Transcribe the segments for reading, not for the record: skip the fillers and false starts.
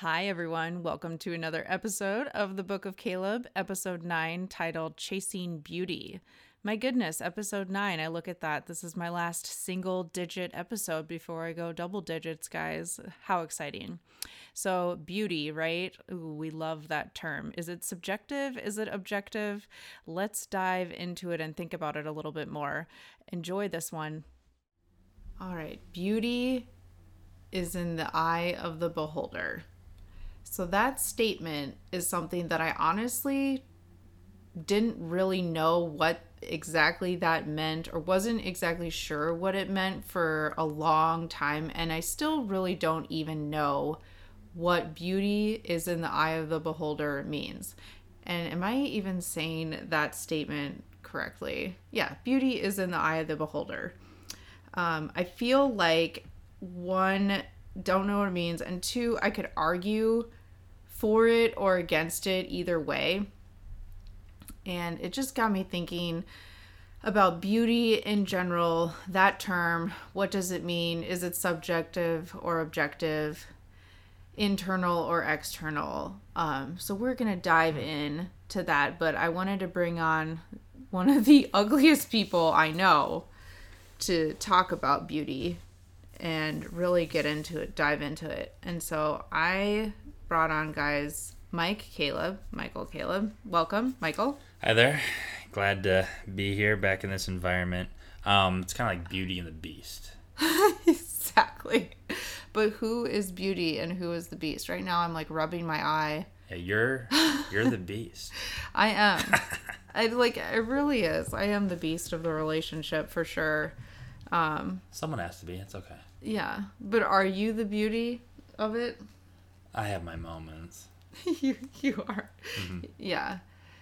Hi, everyone. Welcome to another episode of The Book of Caleb, episode 9, titled Chasing Beauty. My goodness, episode 9. I look at that. This is my last single-digit episode before I go double digits, guys. How exciting. So beauty, right? Ooh, we love that term. Is it subjective? Is it objective? Let's dive into it and think about it a little bit more. Enjoy this one. All right. Beauty is in the eye of the beholder. So that statement is something that I honestly didn't really know what exactly that meant, or wasn't exactly sure what it meant for a long time. And I still really don't even know what beauty is in the eye of the beholder means. And am I even saying that statement correctly? Yeah, beauty is in the eye of the beholder. I feel like, one, don't know what it means, and two, I could argue for it or against it either way. And it just got me thinking about beauty in general, that term. What does it mean? Is it subjective or objective, internal or external? So we're going to dive in to that, but I wanted to bring on one of the ugliest people I know to talk about beauty and really get into it, dive into it. And so I brought on, guys, Michael Caleb. Welcome, Michael. Hi there. Glad to be here back in this environment. It's kind of like Beauty and the Beast. Exactly. But who is Beauty and who is the Beast? Right now I'm like rubbing my eye. Yeah, you're the Beast. I am. It really is. I am the Beast of the relationship for sure. Someone has to be. It's okay. Yeah. But are you the beauty of it? I have my moments. You are. Mm-hmm. Yeah.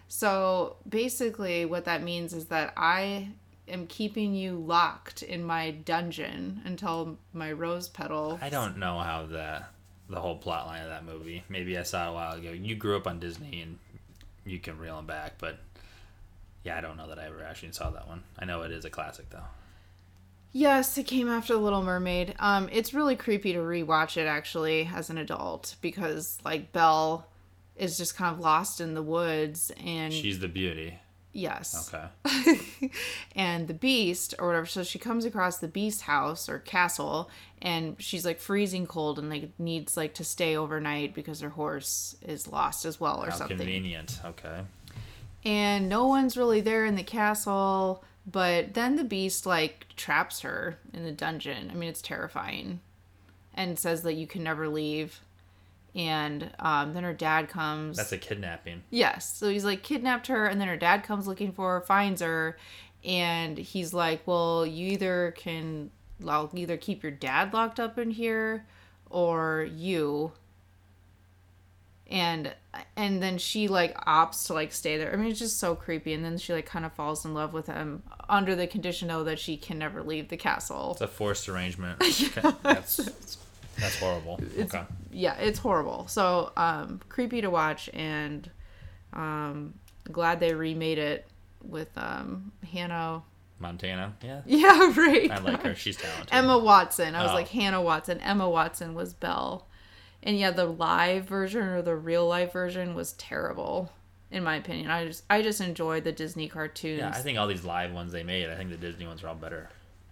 So basically what that means is that I am keeping you locked in my dungeon until my rose petal. I don't know how the whole plot line of that movie. Maybe I saw it a while ago. You grew up on Disney and you can reel them back, but yeah, I don't know that I ever actually saw that one. I know it is a classic though. Yes, it came after Little Mermaid. It's really creepy to rewatch it actually as an adult, because like Belle is just kind of lost in the woods and she's the beauty. Yes. Okay. And the Beast or whatever. So she comes across the Beast's house or castle and she's like freezing cold and like needs like to stay overnight because her horse is lost as well or something. How convenient. Okay. And no one's really there in the castle. But then the Beast, like, traps her in the dungeon. I mean, it's terrifying. And says that you can never leave. And then her dad comes. That's a kidnapping. Yes. So he's, like, kidnapped her. And then her dad comes looking for her, finds her. And he's like, well, I'll either keep your dad locked up in here or you. And then she, like, opts to, like, stay there. I mean, it's just so creepy. And then she, like, kind of falls in love with him under the condition, though, that she can never leave the castle. It's a forced arrangement. Yeah. That's horrible. Okay. Yeah, it's horrible. So, creepy to watch, and glad they remade it with Hannah Montana. Yeah. Yeah, right. I like her. She's talented. Emma Watson. I was like, Hannah Watson. Emma Watson was Belle. And yeah, the live version or the real life version was terrible, in my opinion. I just enjoyed the Disney cartoons. Yeah, I think all these live ones they made, I think the Disney ones are all better.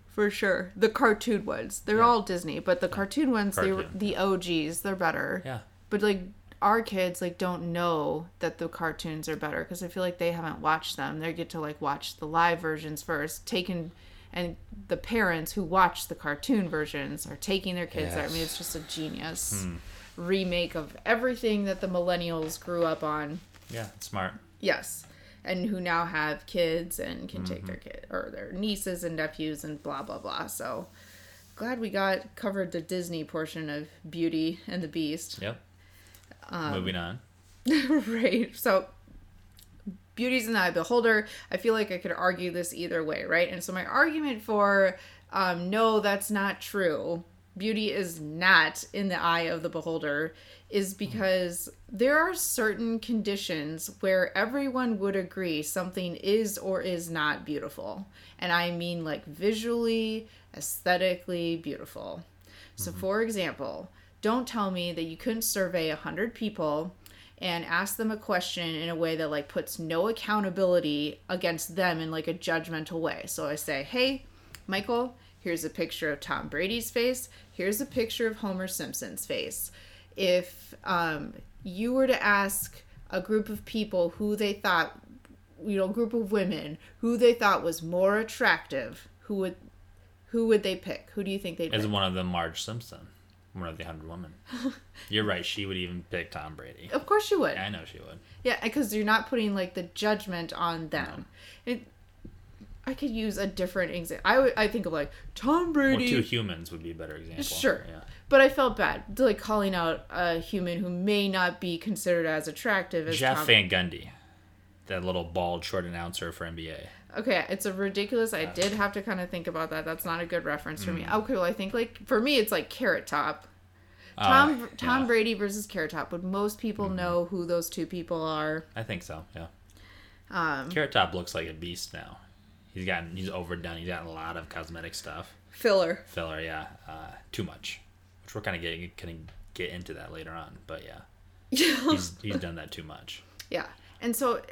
For sure. The cartoon ones. They're all Disney, but the cartoon ones, the OGs, they're better. Yeah. But like our kids like don't know that the cartoons are better because I feel like they haven't watched them. They get to like watch the live versions first, and the parents who watch the cartoon versions are taking their kids there. I mean, it's just a genius remake of everything that the millennials grew up on. Yeah, smart. Yes. And who now have kids and can take their kid or their nieces and nephews and blah, blah, blah. So glad we covered the Disney portion of Beauty and the Beast. Yep. Moving on. Right. So beauty's in the eye of the beholder. I feel like I could argue this either way, right? And so my argument for no, that's not true, beauty is not in the eye of the beholder, is because there are certain conditions where everyone would agree something is or is not beautiful. And I mean like visually, aesthetically beautiful. So for example, don't tell me that you couldn't survey 100 people and ask them a question in a way that like puts no accountability against them in like a judgmental way. So I say, hey, Michael, here's a picture of Tom Brady's face. Here's a picture of Homer Simpson's face. If you were to ask a group of people who they thought, you know, group of women who they thought was more attractive, who would they pick? Who do you think they'd pick? As one of them, Marge Simpson, one of the 100 women. You're right. She would even pick Tom Brady. Of course she would. Yeah, I know she would. Yeah, because you're not putting like the judgment on them. No. I could use a different example. I think of like Tom Brady. Well, two humans would be a better example. Sure. Yeah. But I felt bad like calling out a human who may not be considered as attractive as Jeff Van Gundy, that little bald short announcer for NBA. Okay, it's a ridiculous. I did have to kind of think about that. That's not a good reference for me. Okay, well I think like for me it's like Carrot Top. Tom Brady versus Carrot Top. Would most people know who those two people are? I think so. Yeah. Carrot Top looks like a beast now. He's overdone. He's gotten a lot of cosmetic stuff. Filler, yeah. Too much. Which we're kind of gonna get into that later on. But yeah. He's done that too much. Yeah. And so,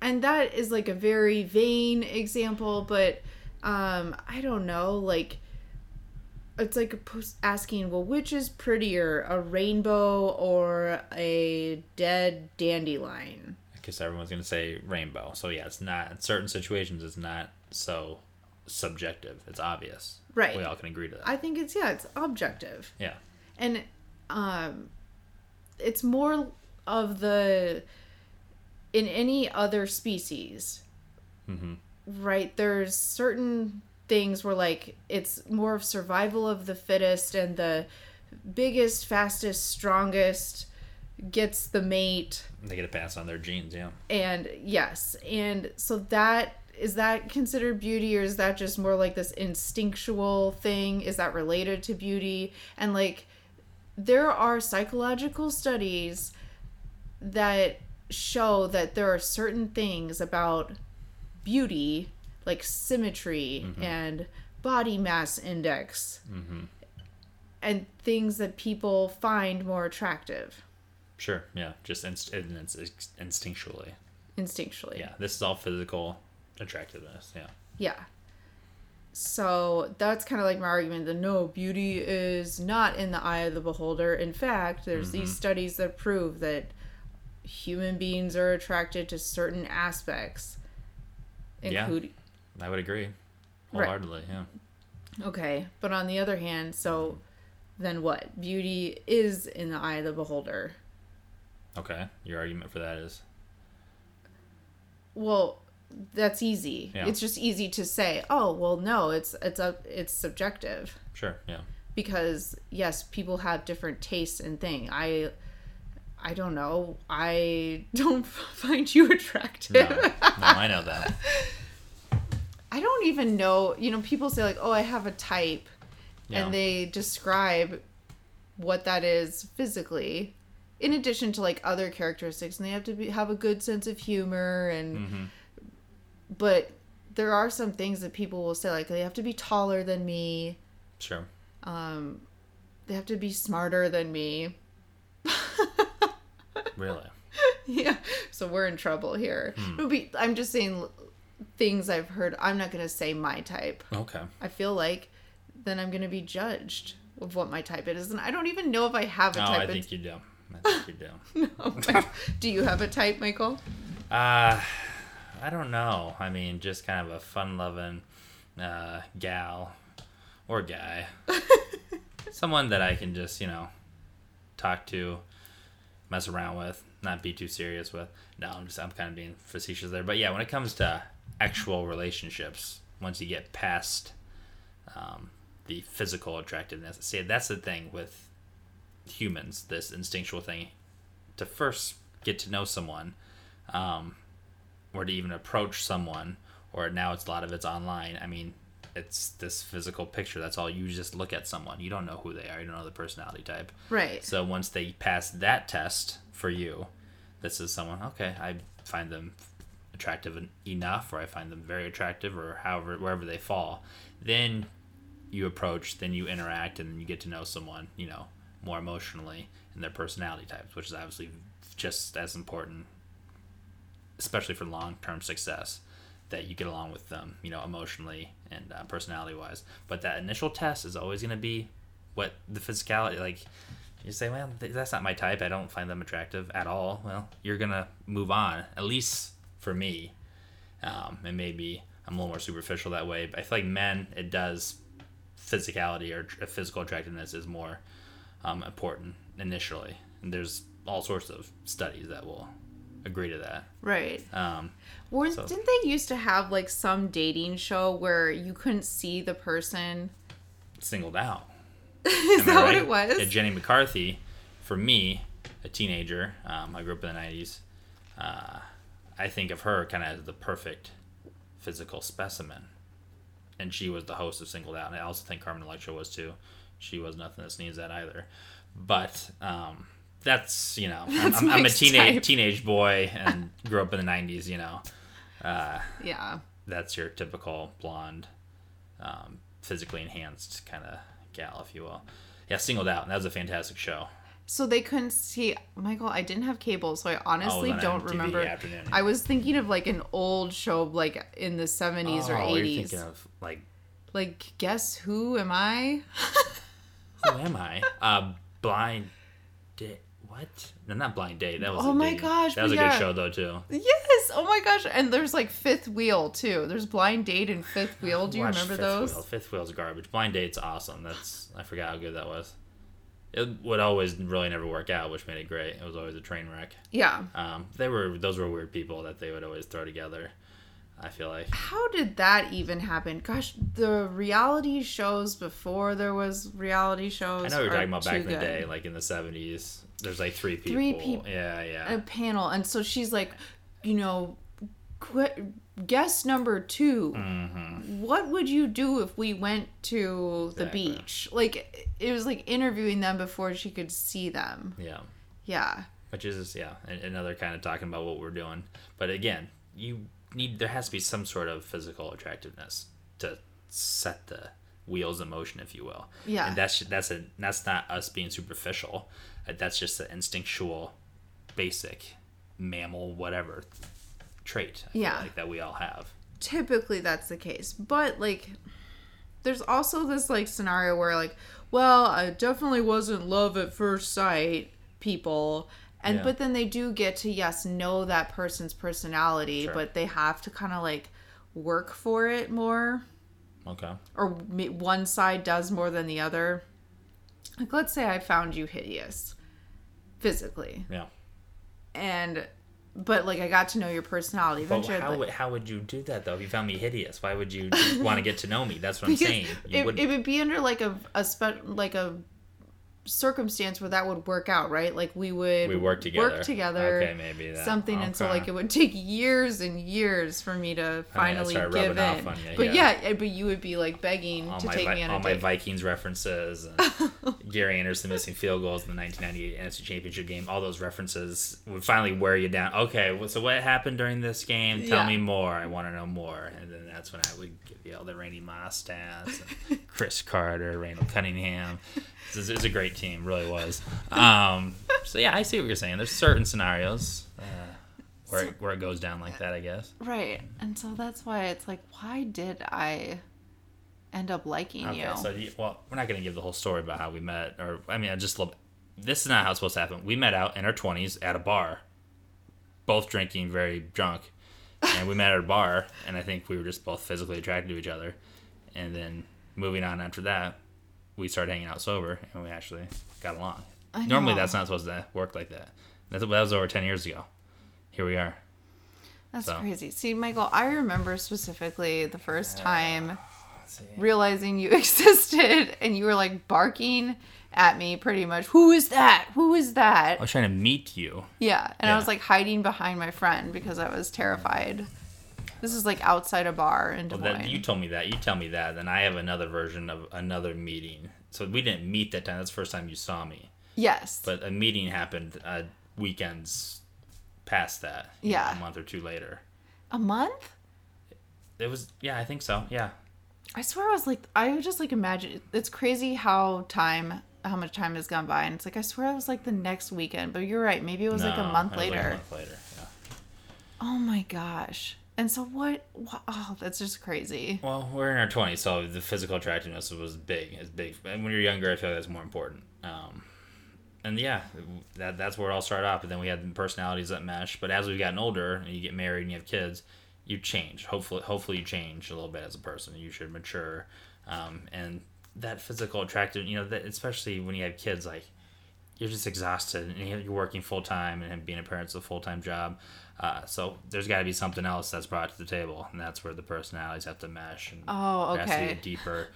and that is like a very vain example, but I don't know, like, it's like asking, well, which is prettier, a rainbow or a dead dandelion? Because everyone's going to say rainbow. So yeah, it's not, in certain situations, it's not so subjective. It's obvious. Right. We all can agree to that. I think it's objective. Yeah. And it's more of the, in any other species, right, there's certain things where like, it's more of survival of the fittest and the biggest, fastest, strongest gets the mate. They get a pass on their genes, yeah. And yes. And so that, is that considered beauty, or is that just more like this instinctual thing? Is that related to beauty? And like, there are psychological studies that show that there are certain things about beauty, like symmetry and body mass index and things that people find more attractive. Sure, yeah, just instinctually. Instinctually. Yeah, this is all physical attractiveness, yeah. Yeah. So that's kind of like my argument that no, beauty is not in the eye of the beholder. In fact, there's these studies that prove that human beings are attracted to certain aspects. Including... Yeah, I would agree. Wholeheartedly, right. Yeah. Okay, but on the other hand, so then what? Beauty is in the eye of the beholder. Okay, your argument for that is? Well, that's easy. Yeah. It's just easy to say, oh, well, no, it's subjective. Sure, yeah. Because, yes, people have different tastes and things. I don't know. I don't find you attractive. No, I know that. I don't even know. You know, people say, like, oh, I have a type. Yeah. And they describe what that is physically, in addition to like other characteristics, and they have to have a good sense of humor and but there are some things that people will say, like they have to be taller than me. Sure. They have to be smarter than me. Really? Yeah. So we're in trouble here. I'm just saying things I've heard. I'm not going to say my type. Okay. I feel like then I'm going to be judged of what my type is, and I don't even know if I have a type. Oh, I think you do. I think you do. No. Do you have a type, Michael? I don't know. I mean, just kind of a fun-loving gal or guy. Someone that I can just, you know, talk to, mess around with, not be too serious with. No, I'm kind of being facetious there. But yeah, when it comes to actual relationships, once you get past the physical attractiveness, see, that's the thing with humans, this instinctual thing to first get to know someone, or to even approach someone, or now it's a lot of it's online. I mean, it's this physical picture. That's all. You just look at someone. You don't know who they are. You don't know the personality type. Right. So once they pass that test for you, this is someone, okay, I find them attractive enough, or I find them very attractive, or however, wherever they fall. Then you approach, then you interact, and you get to know someone, you know, more emotionally, and their personality types, which is obviously just as important, especially for long-term success, that you get along with them, you know, emotionally and personality-wise. But that initial test is always going to be what the physicality, like, you say, well, that's not my type. I don't find them attractive at all. Well, you're going to move on, at least for me. And maybe I'm a little more superficial that way. But I feel like men, it does, physicality or physical attractiveness is more important initially. And there's all sorts of studies that will agree to that. Right. Didn't they used to have, like, some dating show where you couldn't see the person? Singled Out. Is that right? What it was? Jenny McCarthy, for me, a teenager, I grew up in the 90s, I think of her kind of as the perfect physical specimen. And she was the host of Singled Out. And I also think Carmen Electra was, too. She was nothing to sneeze at either. But that's, you know, I'm a teenage boy and grew up in the 90s, you know. Yeah. That's your typical blonde, physically enhanced kind of gal, if you will. Yeah, Singled Out. And that was a fantastic show. So they couldn't see... Michael, I didn't have cable, so I honestly don't remember. Afternoon. I was thinking of, like, an old show, like, in the 70s or 80s. Oh, you're thinking of, like... Like, Guess Who Am I? Who am I? Blind Date. What? No, not Blind Date. That was gosh. That was a good show, though, too. Yes! Oh, my gosh. And there's, like, Fifth Wheel, too. There's Blind Date and Fifth Wheel. Do you remember those? Fifth Wheel's garbage. Blind Date's awesome. I forgot how good that was. It would always really never work out, which made it great. It was always a train wreck. Yeah. Those were weird people that they would always throw together, I feel like. How did that even happen? Gosh, the reality shows before there was reality shows. I know you're talking about back in the day, like in the 70s. There's like three people. Yeah. A panel. And so she's like, you know, guess number 2. Mm-hmm. What would you do if we went to the beach? Like, it was like interviewing them before she could see them. Yeah. Yeah. Which is, another kind of talking about what we're doing. But again, there has to be some sort of physical attractiveness to set the wheels in motion, if you will. Yeah. And that's not us being superficial. That's just the instinctual, basic, mammal, whatever trait, I feel like, that we all have. Typically that's the case. But, like, there's also this, like, scenario where, like, well, I definitely wasn't love at first sight people. And but then they do get to, know that person's personality, sure, but they have to kind of, like, work for it more. Okay. Or one side does more than the other. Like, let's say I found you hideous physically. Yeah. But, like, I got to know your personality eventually. But how would you do that, though? If you found me hideous, why would you want to get to know me? That's what I'm saying. It would be under, like, a circumstance where that would work out, right? Like, we work together. Okay, maybe that. Something, okay. And so, like, it would take years and years for me to finally give in. Off on you, but, but you would be, like, begging all to take me on a date. All my Vikings references and Gary Anderson missing field goals in the 1998 NFC Championship game, all those references would finally wear you down. Okay, so what happened during this game? Tell me more. I want to know more. And then that's when I would give you all the Randy Moss stats, and Chris Carter, Randall Cunningham. It was a great team, really was. So yeah, I see what you're saying. There's certain scenarios where it goes down like that, I guess. Right, and so that's why it's like, why did I end up liking you? Okay, so we're not going to give the whole story about how we met, or this is not how it's supposed to happen. We met out in our 20s at a bar, both drinking, very drunk, and we met at a bar, and I think we were just both physically attracted to each other, and then moving on after that. We started hanging out sober, and we actually got along. Normally, that's not supposed to work like that. That was over 10 years ago. Here we are. That's crazy. See, Michael, I remember specifically the first time realizing you existed, and you were, like, barking at me pretty much. Who is that? Who is that? I was trying to meet you. Yeah. And I was like hiding behind my friend because I was terrified. This is like outside a bar in Des Moines. Well, that, you tell me that. Then I have another version of another meeting. So we didn't meet that time. That's the first time you saw me. Yes. But a meeting happened weekends past that. Yeah. Know, a month or two later. A month? It was, yeah, I think so. Yeah. I swear I was like, I would just like imagine. It's crazy how much time has gone by. And it's like, I swear I was like the next weekend. But you're right. Maybe it was like a month later. Like a month later, yeah. Oh my gosh. And so what? Oh, that's just crazy. Well, we're in our 20s, so the physical attractiveness was big. It's big. And when you're younger, I feel like that's more important. And yeah, that's where it all started off. And then we had personalities that meshed. But as we've gotten older and you get married and you have kids, you change. Hopefully you change a little bit as a person. You should mature. And that physical attractiveness, you know, that, especially when you have kids, like you're just exhausted and you're working full time and being a parent's a full time job. So there's got to be something else that's brought to the table, and that's where the personalities have to mesh. And oh, okay. It has to get deeper.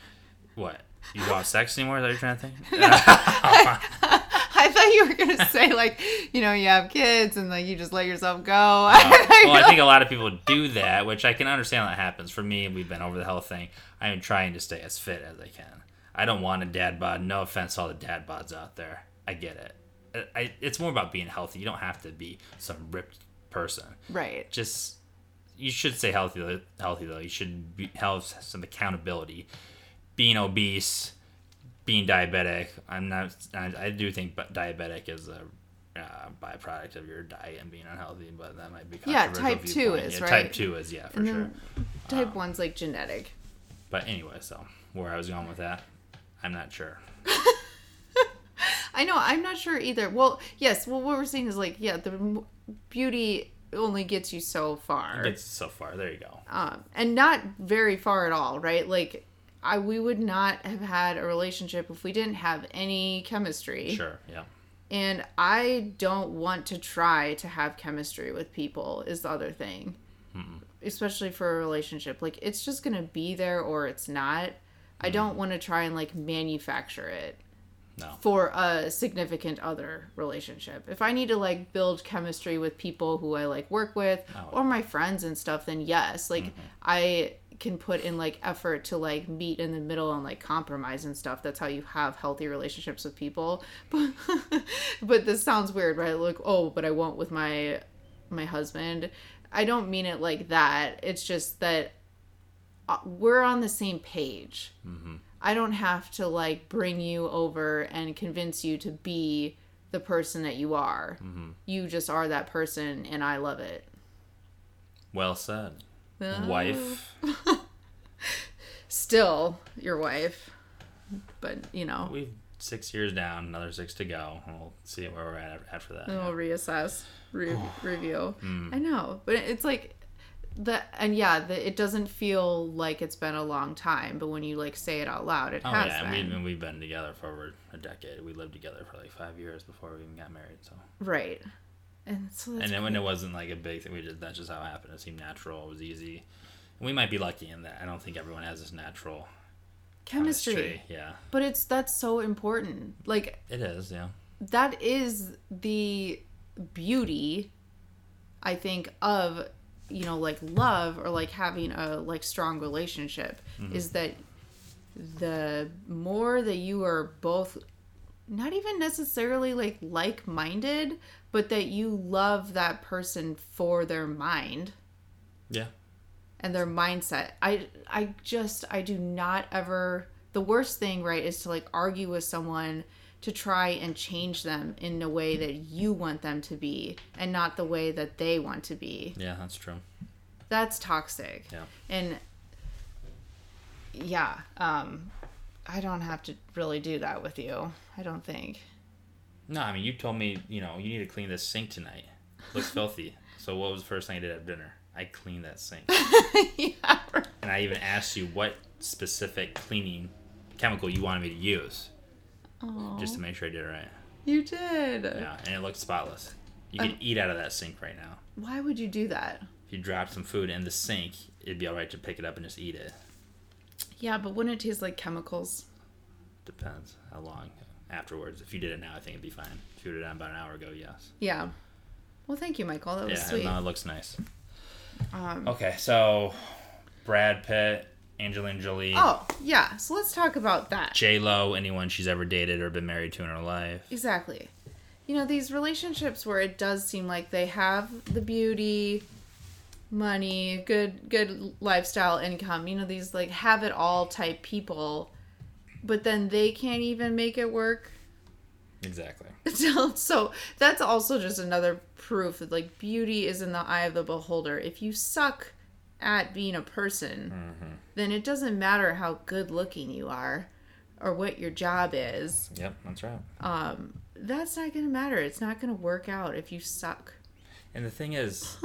What? You don't have sex anymore? Is that what you're trying to think? No, I thought you were going to say, like, you know, you have kids and, like, you just let yourself go. Well, I think a lot of people do that, which I can understand that happens. For me, we've been over the health thing. I am trying to stay as fit as I can. I don't want a dad bod. No offense to all the dad bods out there. I get it. It's more about being healthy. You don't have to be some ripped person. Right. Just, you should stay healthy though. You should have some accountability. Being obese, being diabetic, I do think diabetic is a byproduct of your diet and being unhealthy, but that might be controversial. Yeah, type 2 is, right? Type 2 is, yeah, for sure. Type 1's like genetic. But anyway, so where I was going with that, I'm not sure. I know, I'm not sure either. Well, yes, well, what we're saying is like, yeah, the beauty only gets you so far. It gets you so far, there you go. And not very far at all, right? Like, we would not have had a relationship if we didn't have any chemistry. Sure, yeah. And I don't want to try to have chemistry with people is the other thing. Mm-mm. Especially for a relationship. Like, it's just going to be there or it's not. Mm. I don't want to try and, like, manufacture it. No. For a significant other relationship. If I need to, like, build chemistry with people who I, like, work with or my friends and stuff, then yes. Like, mm-hmm. I can put in, like, effort to, like, meet in the middle and, like, compromise and stuff. That's how you have healthy relationships with people. But this sounds weird, right? Like, oh, but I won't with my husband. I don't mean it like that. It's just that we're on the same page. Mm-hmm. I don't have to, like, bring you over and convince you to be the person that you are. Mm-hmm. You just are that person, and I love it. Well said. Wife. Still your wife, but you know, we've 6 years down, another 6 to go, and we'll see where we're at after that. And we'll reassess, review. Mm. I know, but it's like it doesn't feel like it's been a long time, but when you like say it out loud, it has been. We've been together for over a decade. We lived together for like 5 years before we even got married. So right. And then when it wasn't like a big thing, that's just how it happened. It seemed natural. It was easy. And we might be lucky in that. I don't think everyone has this natural chemistry. Yeah. But that's so important. Like, it is, yeah. That is the beauty, I think, of, you know, like love or like having a like strong relationship, mm-hmm. is that the more that you are both not even necessarily like like-minded, but that you love that person for their mind. Yeah. And their mindset. I do not ever, the worst thing, right, is to like argue with someone to try and change them in a way that you want them to be and not the way that they want to be. Yeah, that's true. That's toxic. Yeah. And yeah, I don't have to really do that with you, I don't think. No, I mean, you told me, you know, you need to clean this sink tonight. It looks filthy. So what was the first thing I did at dinner? I cleaned that sink. Yeah, right. And I even asked you what specific cleaning chemical you wanted me to use. Aww. Just to make sure I did it right. You did. Yeah, and it looked spotless. You could eat out of that sink right now. Why would you do that? If you dropped some food in the sink, it'd be all right to pick it up and just eat it. Yeah, but wouldn't it taste like chemicals? Depends how long afterwards. If you did it now, I think it'd be fine. If you would have done about an hour ago, yes. Yeah. Well, thank you, Michael. That was sweet. Yeah, no, it looks nice. Okay, so Brad Pitt, Angelina Jolie. Oh, yeah. So let's talk about that. J-Lo, anyone she's ever dated or been married to in her life. Exactly. You know, these relationships where it does seem like they have the beauty, money, good lifestyle, income, you know, these like have it all type people, but then they can't even make it work. Exactly. So that's also just another proof that like beauty is in the eye of the beholder. If you suck at being a person, then it doesn't matter how good looking you are or what your job is. Yep, that's right. That's not going to matter. It's not going to work out if you suck. And the thing is,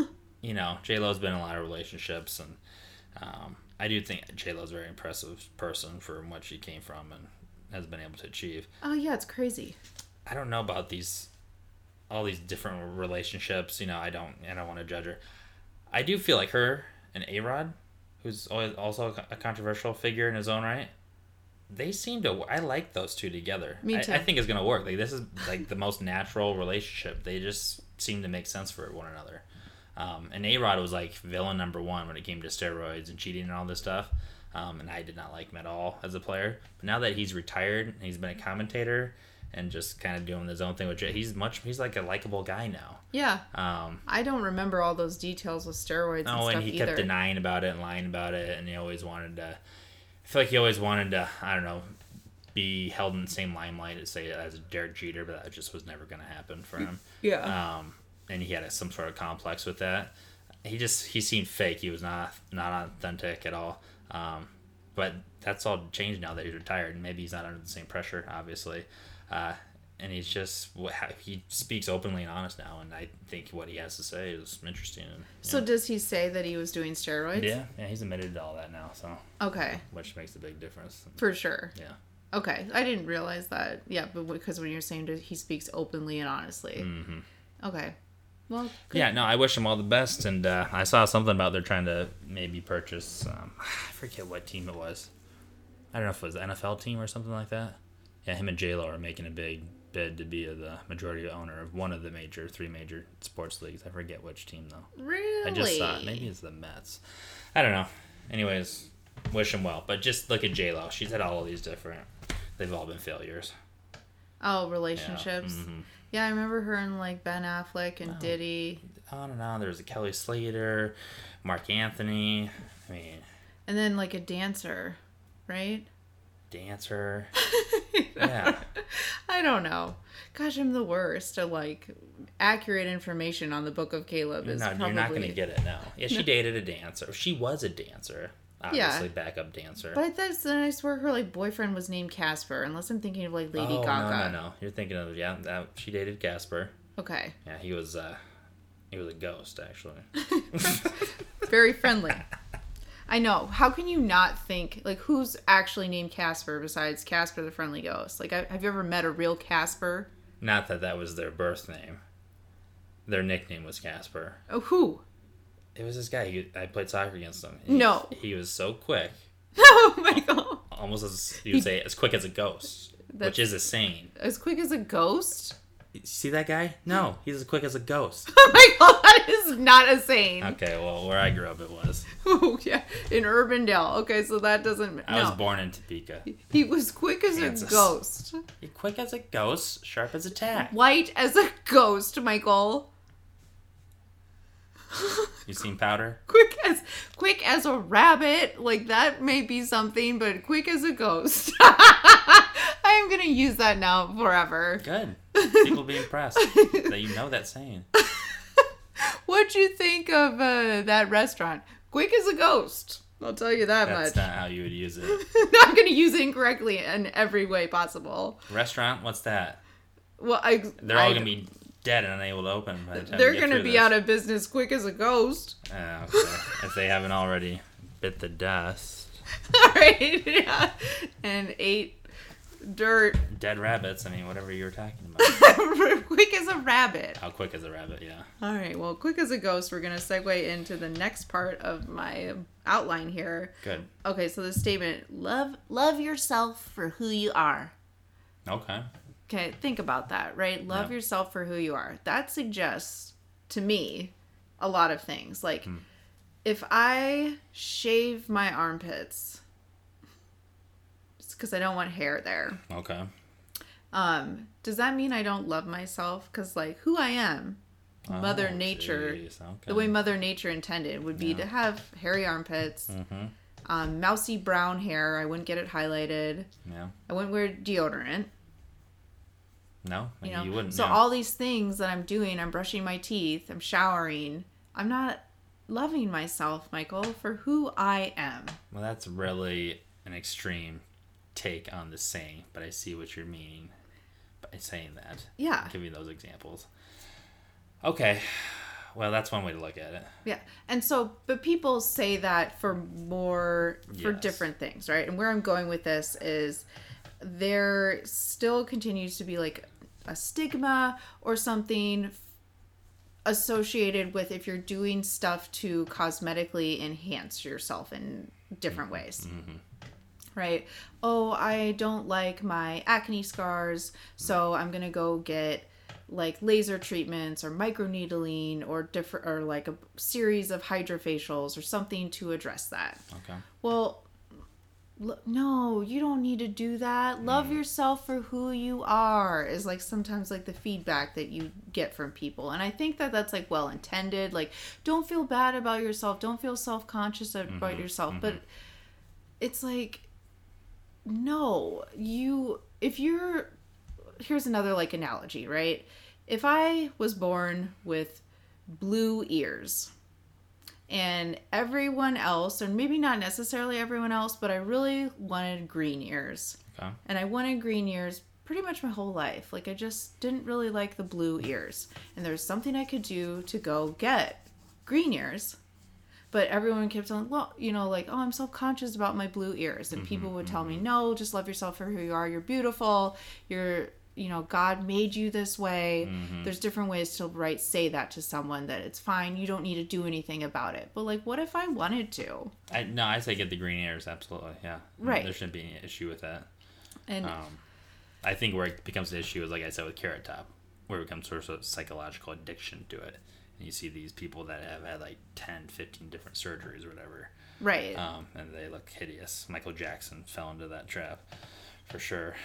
you know, J-Lo's been in a lot of relationships, and I do think J-Lo's a very impressive person from what she came from and has been able to achieve. Oh, yeah, it's crazy. I don't know about all these different relationships. You know, I don't want to judge her. I do feel like her and A-Rod, who's also a controversial figure in his own right, they seem to... I like those two together. Me too. I think it's going to work. Like, this is like the most natural relationship. They just seem to make sense for one another. And A-Rod was like villain number one when it came to steroids and cheating and all this stuff. And I did not like him at all as a player. But now that he's retired and he's been a commentator and just kind of doing his own thing with Jay, he's like a likable guy now. Yeah. I don't remember all those details with steroids and stuff either. Oh, and he kept denying about it and lying about it, and he always wanted to... I feel like he always wanted to, I don't know, be held in the same limelight as, say, as Derek Jeter, but that just was never going to happen for him. Yeah. And he had some sort of complex with that. He seemed fake. He was not authentic at all. But that's all changed now that he's retired, and maybe he's not under the same pressure, obviously. And he's just, he speaks openly and honest now, and I think what he has to say is interesting. And, so does he say that he was doing steroids? Yeah, he's admitted to all that now, so. Okay. Which makes a big difference. For sure. Yeah. Okay, I didn't realize that. Yeah, but because when you're saying he speaks openly and honestly. Mm-hmm. Okay. Well, good. Yeah, no, I wish them all the best, and I saw something about they're trying to maybe purchase, I forget what team it was. I don't know if it was the NFL team or something like that. Yeah, him and J-Lo are making a big bid to be the majority owner of one of the three major sports leagues. I forget which team, though. Really? I just saw it. Maybe it's the Mets. I don't know. Anyways, wish him well. But just look at J-Lo. She's had all of these different... They've all been failures. Oh, relationships. Yeah, mm-hmm. Yeah, I remember her and, like, Ben Affleck and Diddy. On and on. There was a Kelly Slater, Mark Anthony. I mean... And then, like, a dancer, right? Dancer. Yeah. I don't know. Gosh, I'm the worst at, like, accurate information on the Book of Caleb is probably... You're not going to get it now. Yeah, she dated a dancer. She was a dancer. Obviously, yeah. Backup dancer. But then I swear her, like, boyfriend was named Casper, unless I'm thinking of, like, Lady Gaga. No. You're thinking of, she dated Casper. Okay. Yeah, he was a ghost, actually. Very friendly. I know. How can you not think, like, who's actually named Casper besides Casper the Friendly Ghost? Like, have you ever met a real Casper? Not that was their birth name. Their nickname was Casper. Oh, who? It was this guy. I played soccer against him. He was so quick. Oh my God. Almost as you would say, as quick as a ghost, which is a saying. As quick as a ghost? See that guy? No, he's as quick as a ghost. Oh my God, that is not a saying. Okay, well, where I grew up, it was. Oh yeah, in Urbandale. Okay, so that doesn't. I was born in Topeka. He was quick as a ghost. You're quick as a ghost, sharp as a tack. White as a ghost, Michael. You seen Powder? Quick as a rabbit, like that may be something, but quick as a ghost. I am going to use that now forever. Good. People will be impressed that you know that saying. What'd you think of that restaurant? Quick as a ghost. I'll tell you that much. That's not how you would use it. I'm going to use it incorrectly in every way possible. Restaurant? What's that? Well, they're all going to be dead and unable to open by the time they're going to be out of business quick as a ghost. Okay. If they haven't already bit the dust. All right. Yeah. And ate dirt. Dead rabbits. I mean, whatever you were talking about. Quick as a rabbit. How quick as a rabbit, yeah. All right. Well, quick as a ghost, we're going to segue into the next part of my outline here. Good. Okay. So the statement, love yourself for who you are. Okay. Okay, think about that, right? Love yourself for who you are. That suggests to me a lot of things. Like, if I shave my armpits, it's because I don't want hair there. Okay. Does that mean I don't love myself? Because, like, who I am, Mother Nature, the way Mother Nature intended would be to have hairy armpits, mousy brown hair. I wouldn't get it highlighted. Yeah. I wouldn't wear deodorant. No, maybe you wouldn't. So all these things that I'm doing, I'm brushing my teeth, I'm showering, I'm not loving myself, Michael, for who I am. Well, that's really an extreme take on the saying, but I see what you're meaning by saying that. Yeah. Give me those examples. Okay. Well, that's one way to look at it. Yeah. And so, but people say that for more, for different things, right? And where I'm going with this is there still continues to be like a stigma or something associated with if you're doing stuff to cosmetically enhance yourself in different ways, right? Oh, I don't like my acne scars, so I'm gonna go get like laser treatments or microneedling or different, or like a series of hydrofacials or something to address that. Okay. Well, no, you don't need to do that. Love yourself for who you are is like sometimes like the feedback that you get from people. And I think that that's like well intended. Like, don't feel bad about yourself. Don't feel self-conscious about yourself. But it's like, no, here's another like analogy, right? If I was born with blue ears, and everyone else, or maybe not necessarily everyone else, but I really wanted green ears. Okay. And I wanted green ears pretty much my whole life. Like, I just didn't really like the blue ears. And there was something I could do to go get green ears. But everyone kept on, well, you know, like, oh, I'm self-conscious about my blue ears. And people would tell me, no, just love yourself for who you are. You're beautiful. You know, God made you this way. There's different ways to say that to someone that it's fine. You don't need to do anything about it. But like, what if I wanted to? I say get the green ears. Absolutely. Yeah. Right. There shouldn't be any issue with that. And I think where it becomes an issue is, like I said, with Carrot Top, where it becomes sort of psychological addiction to it. And you see these people that have had like 10, 15 different surgeries or whatever. Right. And they look hideous. Michael Jackson fell into that trap. For sure.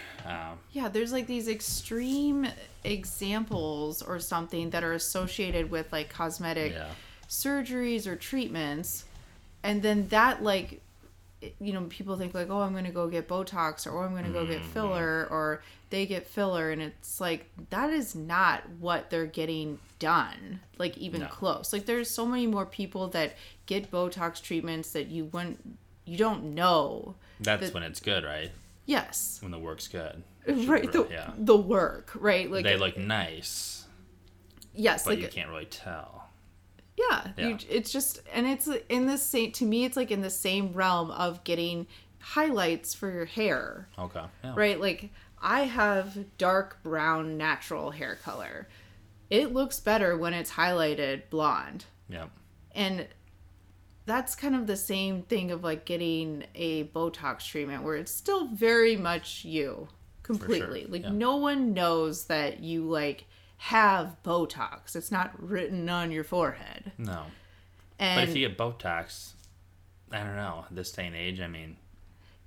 Yeah, there's like these extreme examples or something that are associated with like cosmetic surgeries or treatments. And then that, like, you know, people think like, oh, I'm going to go get Botox, or oh, I'm going to go get filler, or they get filler. And it's like, that is not what they're getting done. Like, even close. Like, there's so many more people that get Botox treatments that you don't know. That's when it's good, right? Yes. When the work's good. Right. The work, right? Like, they look nice. Yes. But like, you can't really tell. Yeah. It's just, and it's in the same, to me, it's like in the same realm of getting highlights for your hair. Okay. Yeah. Right? Like, I have dark brown natural hair color. It looks better when it's highlighted blonde. Yeah. And that's kind of the same thing of like getting a Botox treatment, where it's still very much you completely. Sure. Like no one knows that you like have Botox. It's not written on your forehead. No. And but if you get Botox, I don't know, this day and age, I mean,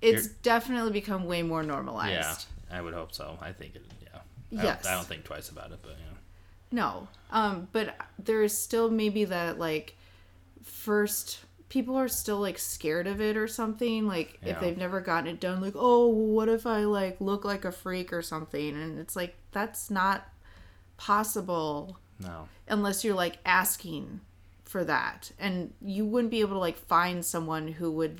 it's definitely become way more normalized. Yeah, I would hope so. I think it, yes. I don't think twice about it, but No. But there is still maybe that like first, people are still like scared of it or something, like if they've never gotten it done, like, oh, what if I like look like a freak or something? And it's like, that's not possible. No, unless you're like asking for that, and you wouldn't be able to like find someone who would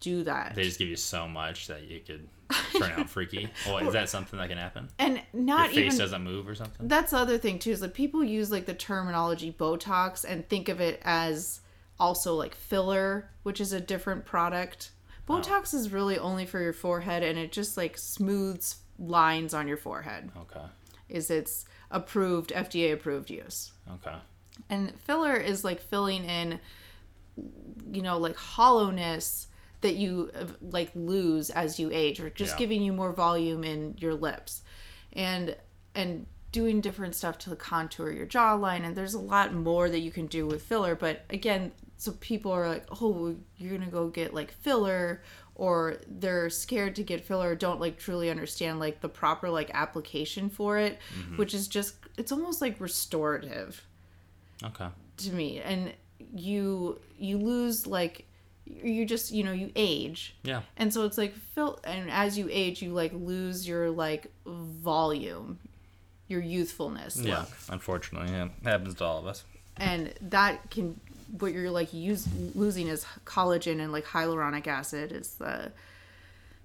do that. They just give you so much that you could turn out freaky. Oh, is that something that can happen? And not even your face doesn't move or something. That's the other thing too, is that people use like the terminology Botox and think of it as also like filler, which is a different product. Botox is really only for your forehead, and it just like smooths lines on your forehead. Okay. Is its approved, FDA approved use. Okay. And filler is like filling in, you know, like hollowness that you like lose as you age, or just giving you more volume in your lips. and doing different stuff to contour your jawline. And there's a lot more that you can do with filler. But again, so people are like, oh, well, you're going to go get like filler, or they're scared to get filler, or don't like truly understand like the proper like application for it, mm-hmm. which is just, it's almost like restorative. Okay. To me. And you lose like, you just, you know, you age. Yeah. And so it's like, and as you age, you like lose your like volume, your youthfulness. Yeah. Look. Unfortunately. Yeah. It happens to all of us. And that can, what you're like losing is collagen and like hyaluronic acid is the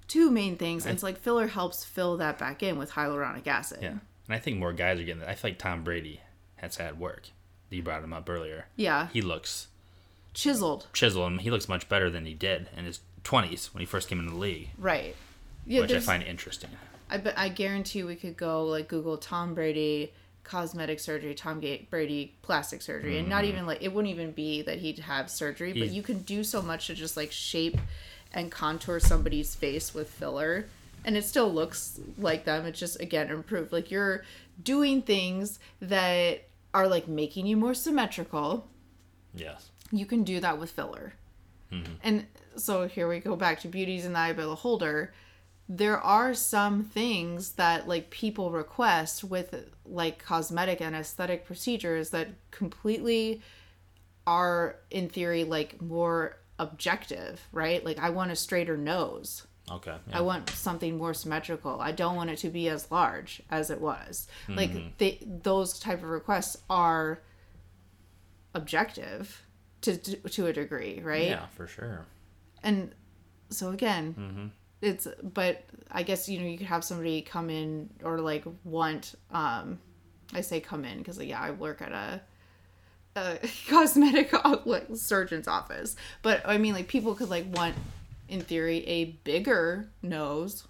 two main things. And it's like filler helps fill that back in with hyaluronic acid. Yeah. And I think more guys are getting that. I feel like Tom Brady has had work. You brought him up earlier. Yeah. He looks chiseled. He looks much better than he did in his 20s when he first came into the league. Right. Yeah, which I find interesting. I guarantee you we could go like Google Tom Brady cosmetic surgery, Tom Brady plastic surgery, and not even like, it wouldn't even be that he'd have surgery, but you can do so much to just like shape and contour somebody's face with filler, and it still looks like them. It's just, again, improved. Like, you're doing things that are like making you more symmetrical. Yes. You can do that with filler. Mm-hmm. And so here we go back to beauty's in the eye of the beholder. There are some things that like people request with like cosmetic and aesthetic procedures that completely are, in theory, like more objective, right? Like, I want a straighter nose. Okay. Yeah. I want something more symmetrical. I don't want it to be as large as it was. Mm-hmm. Like, those type of requests are objective to a degree, right? Yeah, for sure. And so again, mm-hmm. It's, but I guess, you know, you could have somebody come in or like want, I say come in because, yeah, I work at a cosmetic like surgeon's office, but I mean, like, people could like want, in theory, a bigger nose.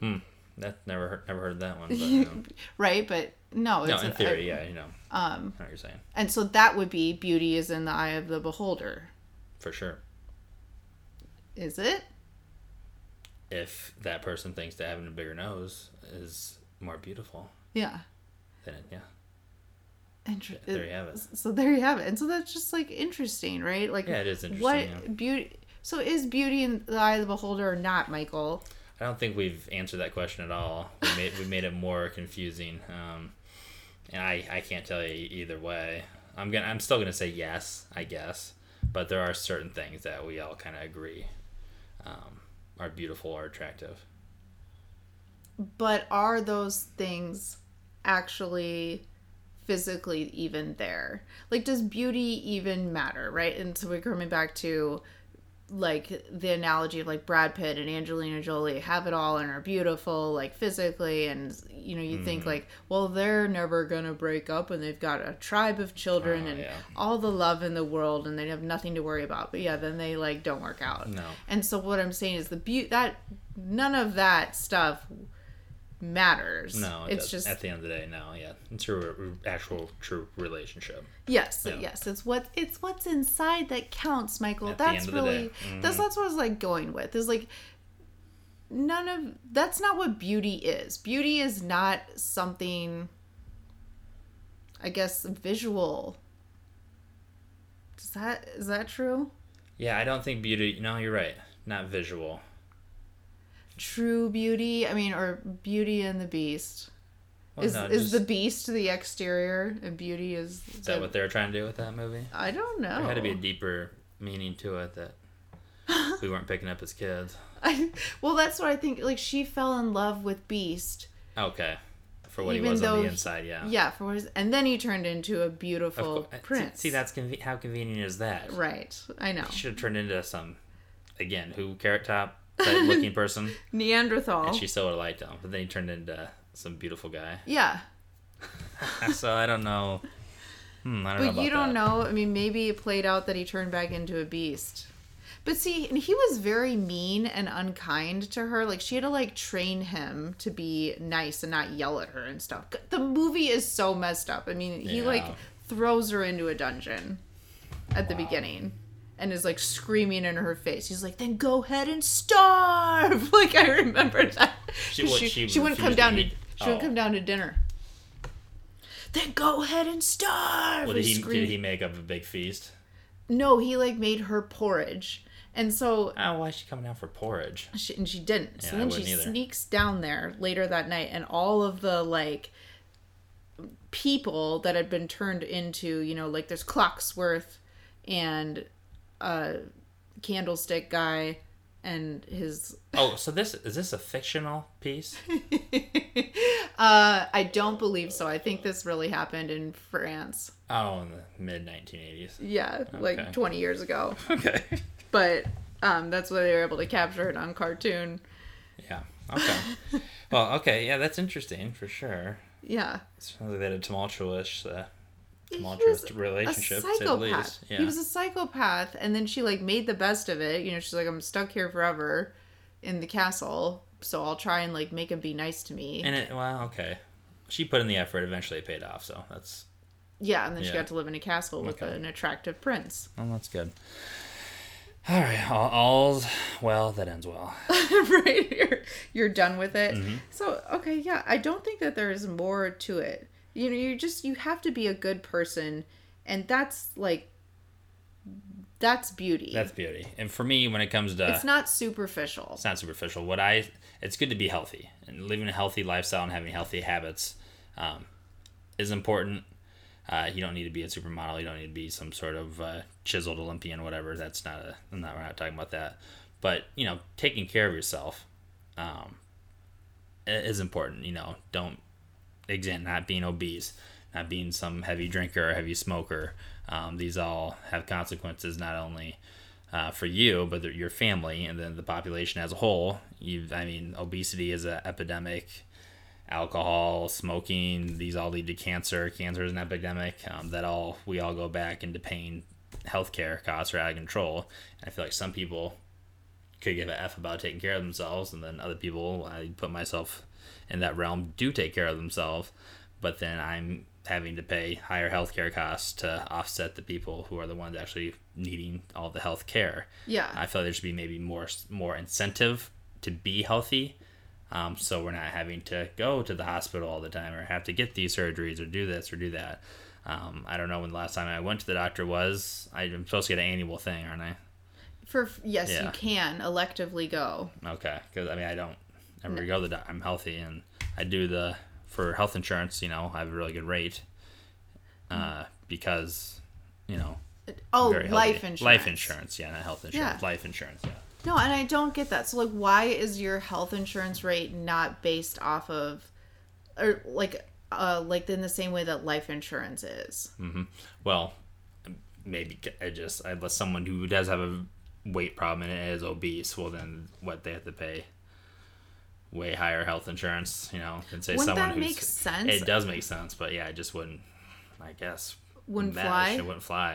That never heard that one. But, you know. Right, but no, it's in theory, yeah, you know. I know what you're saying. And so that would be beauty is in the eye of the beholder. For sure. Is it? If that person thinks that having a bigger nose is more beautiful. Yeah. Then it, yeah. There you have it. So there you have it. And so that's just like interesting, right? Like, yeah, it is interesting. What beauty? So is beauty in the eye of the beholder or not, Michael? I don't think we've answered that question at all. We made it more confusing, and I can't tell you either way. I'm still gonna say yes, I guess, but there are certain things that we all kind of agree are beautiful or attractive. But are those things actually physically even there? Like, does beauty even matter, right? And so we're coming back to like the analogy of like Brad Pitt and Angelina Jolie have it all and are beautiful like physically, and you know, you think like, well, they're never gonna break up and they've got a tribe of children all the love in the world and they have nothing to worry about, but yeah, then they like don't work out. No. And so what I'm saying is that none of that stuff matters. No, it's just at the end of the day, no, yeah, it's your actual true relationship. Yes, yeah. Yes, it's what's inside that counts, Michael. At that's really that's what I was like going with. Is like that's not what beauty is. Beauty is not something, I guess, visual. Is that true? Yeah, I don't think beauty. No, you're right. Not visual. True beauty, I mean, or Beauty and the Beast. Well, is the Beast the exterior and beauty is that what they're trying to do with that movie? I don't know. There had to be a deeper meaning to it that we weren't picking up as kids. Well, that's what I think. Like, she fell in love with Beast. Okay. For what he was on the inside, yeah. Yeah, for what he was, and then he turned into a beautiful prince. See, that's how convenient is that? Right. I know. He should have turned into Carrot Top? Type looking person. Neanderthal. And she still would have liked him. But then he turned into some beautiful guy. Yeah. So I don't know. I don't know. I mean, maybe it played out that he turned back into a beast. But see, and he was very mean and unkind to her. Like, she had to, like, train him to be nice and not yell at her and stuff. The movie is so messed up. I mean, he, like, throws her into a dungeon at the beginning. And is, like, screaming in her face. He's like, then go ahead and starve! Like, I remember that. She wouldn't come down to dinner. Then go ahead and starve. Well, did he make up a big feast? No, he made her porridge. And so... Oh, why is she coming down for porridge? She didn't. Yeah, so then she sneaks down there later that night, and all of the, people that had been turned into, there's Clocksworth and Candlestick Guy and his... Oh, so is this a fictional piece? I don't believe so. I think this really happened in France. Oh, in the mid-1980s. Yeah, okay. 20 years ago. Okay. But that's why they were able to capture it on cartoon. Yeah. Okay. Well, okay. Yeah, that's interesting for sure. Yeah. It's really had a tumultuous relationship. A psychopath. Yeah. He was a psychopath, and then she made the best of it. She's like, I'm stuck here forever, in the castle, so I'll try and make him be nice to me. And okay. She put in the effort. Eventually, it paid off. So that's. Yeah, and then she got to live in a castle with an attractive prince. Well, that's good. All right, all's well that ends well. Right here, you're done with it. Mm-hmm. So okay, yeah, I don't think that there is more to it. You have to be a good person, and that's beauty. That's beauty, and for me, when it comes to it's not superficial. It's not superficial. It's good to be healthy and living a healthy lifestyle and having healthy habits is important. You don't need to be a supermodel. You don't need to be some sort of chiseled Olympian, whatever. That's not we're not talking about that. But, taking care of yourself is important. Not being obese, not being some heavy drinker or heavy smoker. These all have consequences, not only for you, but your family and then the population as a whole. Obesity is an epidemic. Alcohol, smoking, these all lead to cancer. Cancer is an epidemic. We all go back into paying healthcare costs are out of control. And I feel like some people could give a F about taking care of themselves, and then other people, I put myself in that realm, do take care of themselves, but then I'm having to pay higher healthcare costs to offset the people who are the ones actually needing all the healthcare. Yeah, I feel like there should be maybe more incentive to be healthy. So we're not having to go to the hospital all the time or have to get these surgeries or do this or do that. I don't know when the last time I went to the doctor was. I'm supposed to get an annual thing, aren't I? You can electively go. Okay, because I don't ever go to the doctor. I'm healthy, and I do for health insurance. I have a really good rate because life insurance. Life insurance, yeah, not health insurance. Yeah. Life insurance, yeah. No, and I don't get that. So, why is your health insurance rate not based off of, or, in the same way that life insurance is? Mm-hmm. Well, maybe unless someone who does have a weight problem and is obese, well, then what, they have to pay way higher health insurance, than say wouldn't someone who's... Wouldn't that make sense? It does make sense, but, yeah, it just wouldn't, I guess... Wouldn't fly,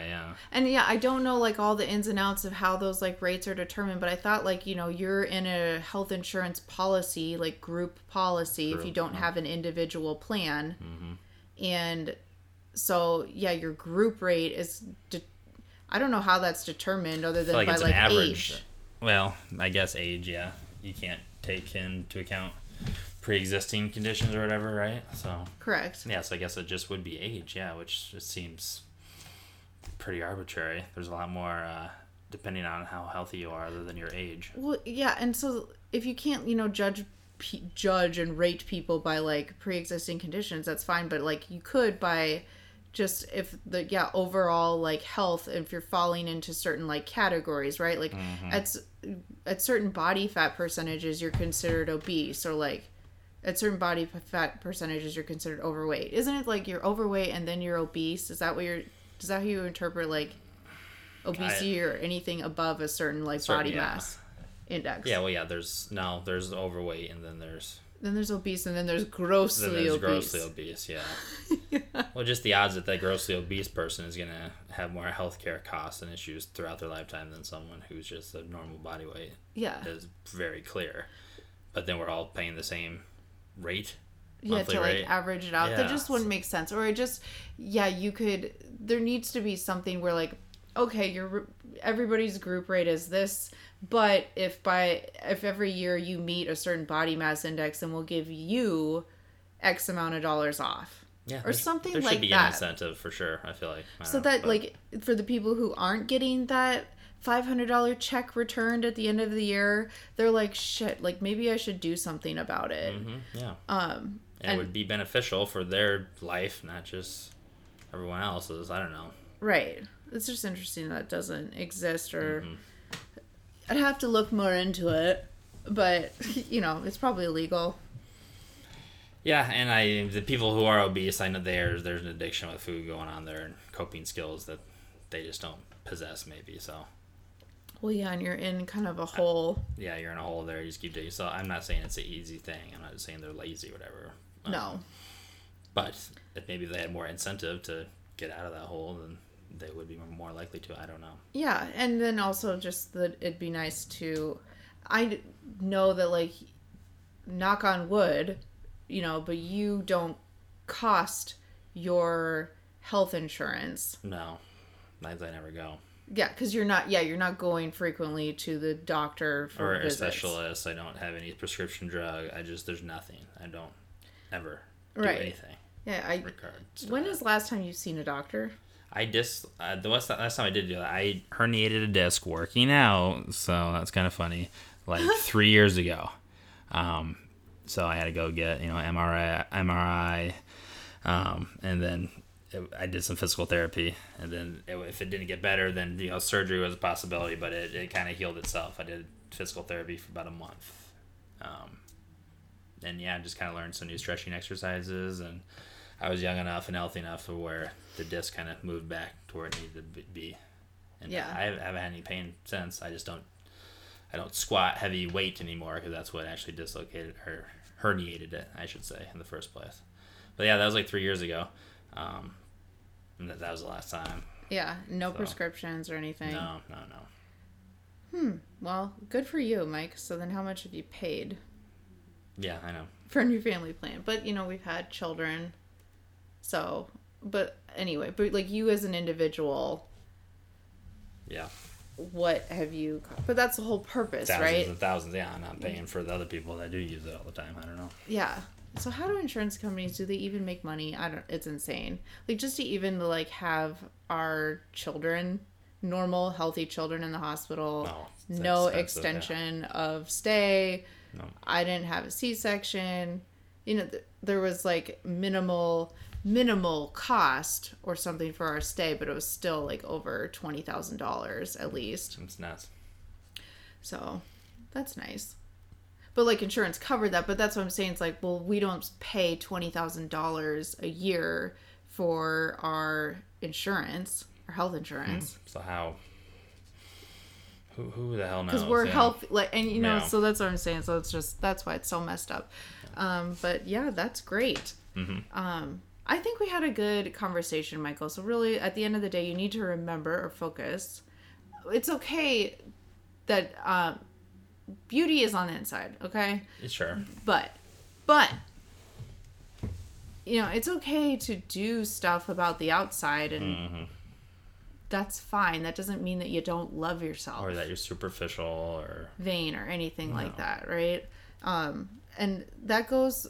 yeah. And yeah, I don't know all the ins and outs of how those rates are determined, but I thought you're in a health insurance policy, group policy, if you don't have an individual plan. Mm-hmm. And so yeah, your group rate is I don't know how that's determined other than by average. Age. Well, I guess age, yeah. You can't take into account pre-existing conditions or whatever, right? So correct. Yeah, so I guess it just would be age, yeah, which just seems pretty arbitrary. There's a lot more depending on how healthy you are other than your age. Well, yeah, and so if you can't, judge and rate people by pre-existing conditions, that's fine, but you could by just if the overall health, if you're falling into certain categories, right? Mm-hmm. At certain body fat percentages you're considered obese, or at certain body fat percentages, you're considered overweight. Isn't it you're overweight and then you're obese? Is that how you interpret obesity or anything above a certain body mass index? Yeah. Well, yeah. There's overweight, and then there's obese, and then there's grossly obese. Yeah. Well, just the odds that grossly obese person is gonna have more healthcare costs and issues throughout their lifetime than someone who's just a normal body weight. Yeah. Is very clear. But then we're all paying the same rate, monthly rate. Average it out. Yeah. That just wouldn't make sense. Or it just, there needs to be something where okay, your everybody's group rate is this, but if every year you meet a certain body mass index, then we'll give you X amount of dollars off. Yeah, or something like that. There should be an incentive for sure, I feel like. So that, like, for the people who aren't getting that $500 check returned at the end of the year, they're like, shit, like, maybe I should do something about it. Mm-hmm, yeah. And it would be beneficial for their life, not just everyone else's. I don't know. Right. It's just interesting that it doesn't exist, or I'd have to look more into it, but, you know, it's probably illegal. Yeah, and the people who are obese, I know there's an addiction with food going on there and coping skills that they just don't possess, maybe, so. Well, yeah, and you're in kind of a hole. Yeah, you're in a hole there. You just keep doing so. I'm not saying it's an easy thing. I'm not saying they're lazy or whatever. No. But if maybe they had more incentive to get out of that hole, then they would be more likely to. I don't know. Yeah, and then also just that it'd be nice to... I know that, like, knock on wood... You know, but you don't cost your health insurance. No, I never go. Yeah, because you're not going frequently to the doctor for visits. Or a specialist. I don't have any prescription drug. There's nothing. I don't ever do anything. Yeah, when is the last time you've seen a doctor? The last time I did do that, I herniated a disc working out, so that's kind of funny. Like 3 years ago. So I had to go get, you know, MRI, and then I did some physical therapy. And then if it didn't get better, then, you know, surgery was a possibility, but it kind of healed itself. I did physical therapy for about a month. And, yeah, I just kind of learned some new stretching exercises. And I was young enough and healthy enough to where the disc kind of moved back to where it needed to be. And yeah. I haven't had any pain since. I just don't squat heavy weight anymore because that's what actually dislocated or herniated it, I should say, in the first place. But yeah, that was like 3 years ago. And that was the last time. Yeah, no prescriptions or anything. No. Well, good for you, Mike. So then how much have you paid? Yeah, I know. For a new family plan. But, you know, we've had children. So, but anyway, but like you as an individual. Yeah. What have you... But that's the whole purpose, thousands, right? Thousands and thousands, yeah. I'm not paying for the other people that do use it all the time. I don't know. Yeah. So how do insurance companies, do they even make money? It's insane. Like, just to even, like, have our children, normal, healthy children in the hospital, no extension of stay. No. I didn't have a C-section. You know, there was, like, minimal cost or something for our stay, but it was still like over $20,000 at least. It's nuts. So that's nice, but like insurance covered that. But that's what I'm saying. It's like, well, we don't pay $20,000 a year for our insurance, our health insurance. So how? Who the hell knows? Because we're healthy, like, and you know, so that's what I'm saying. So it's just that's why it's so messed up. But yeah, that's great. Mm-hmm. I think we had a good conversation, Michael. So really, at the end of the day, you need to remember or focus. It's okay that beauty is on the inside, okay? Sure. But, you know, it's okay to do stuff about the outside, and that's fine. That doesn't mean that you don't love yourself. Or that you're superficial or... vain or anything like that, right? And that goes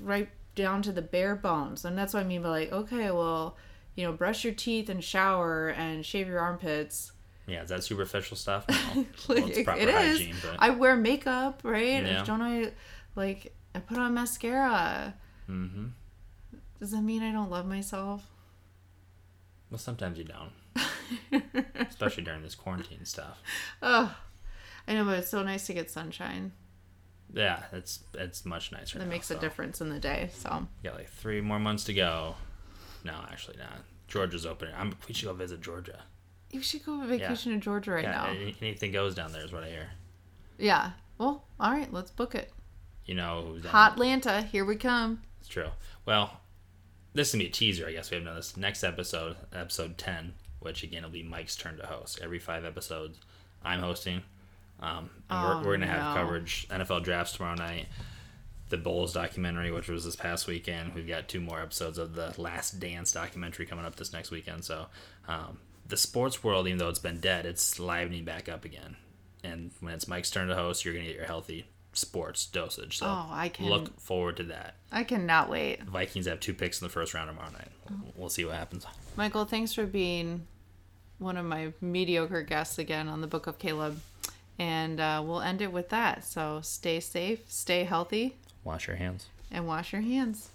right down to the bare bones. And that's what I mean by, like, okay, well, you know, brush your teeth and shower and shave your armpits. Yeah, is that superficial stuff? No. Well, it's proper hygiene, is. But... I wear makeup, right? Yeah. Don't I, like, I put on mascara. Mm-hmm. Does that mean I don't love myself? Well, sometimes you don't. Especially during this quarantine stuff. Oh, I know, but it's so nice to get sunshine. Yeah, it's much nicer. That makes a difference in the day. So yeah, like 3 more months to go. No, actually not. Georgia's opening. We should go visit Georgia. You should go on vacation to Georgia now. Anything goes down there is what I hear. Yeah. Well, all right, let's book it. You know who's down Hotlanta, here we come. It's true. Well, this is gonna be a teaser, I guess. We have done this next episode, episode 10, which again will be Mike's turn to host. Every 5 episodes, I'm hosting. We're going to have coverage, NFL drafts tomorrow night, the Bulls documentary, which was this past weekend. We've got 2 more episodes of the Last Dance documentary coming up this next weekend. So the sports world, even though it's been dead, it's livening back up again. And when it's Mike's turn to host, you're going to get your healthy sports dosage. So look forward to that. I cannot wait. The Vikings have 2 picks in the first round tomorrow night. We'll see what happens. Michael, thanks for being one of my mediocre guests again on The Book of Caleb. And we'll end it with that. So stay safe, stay healthy. Wash your hands. And wash your hands.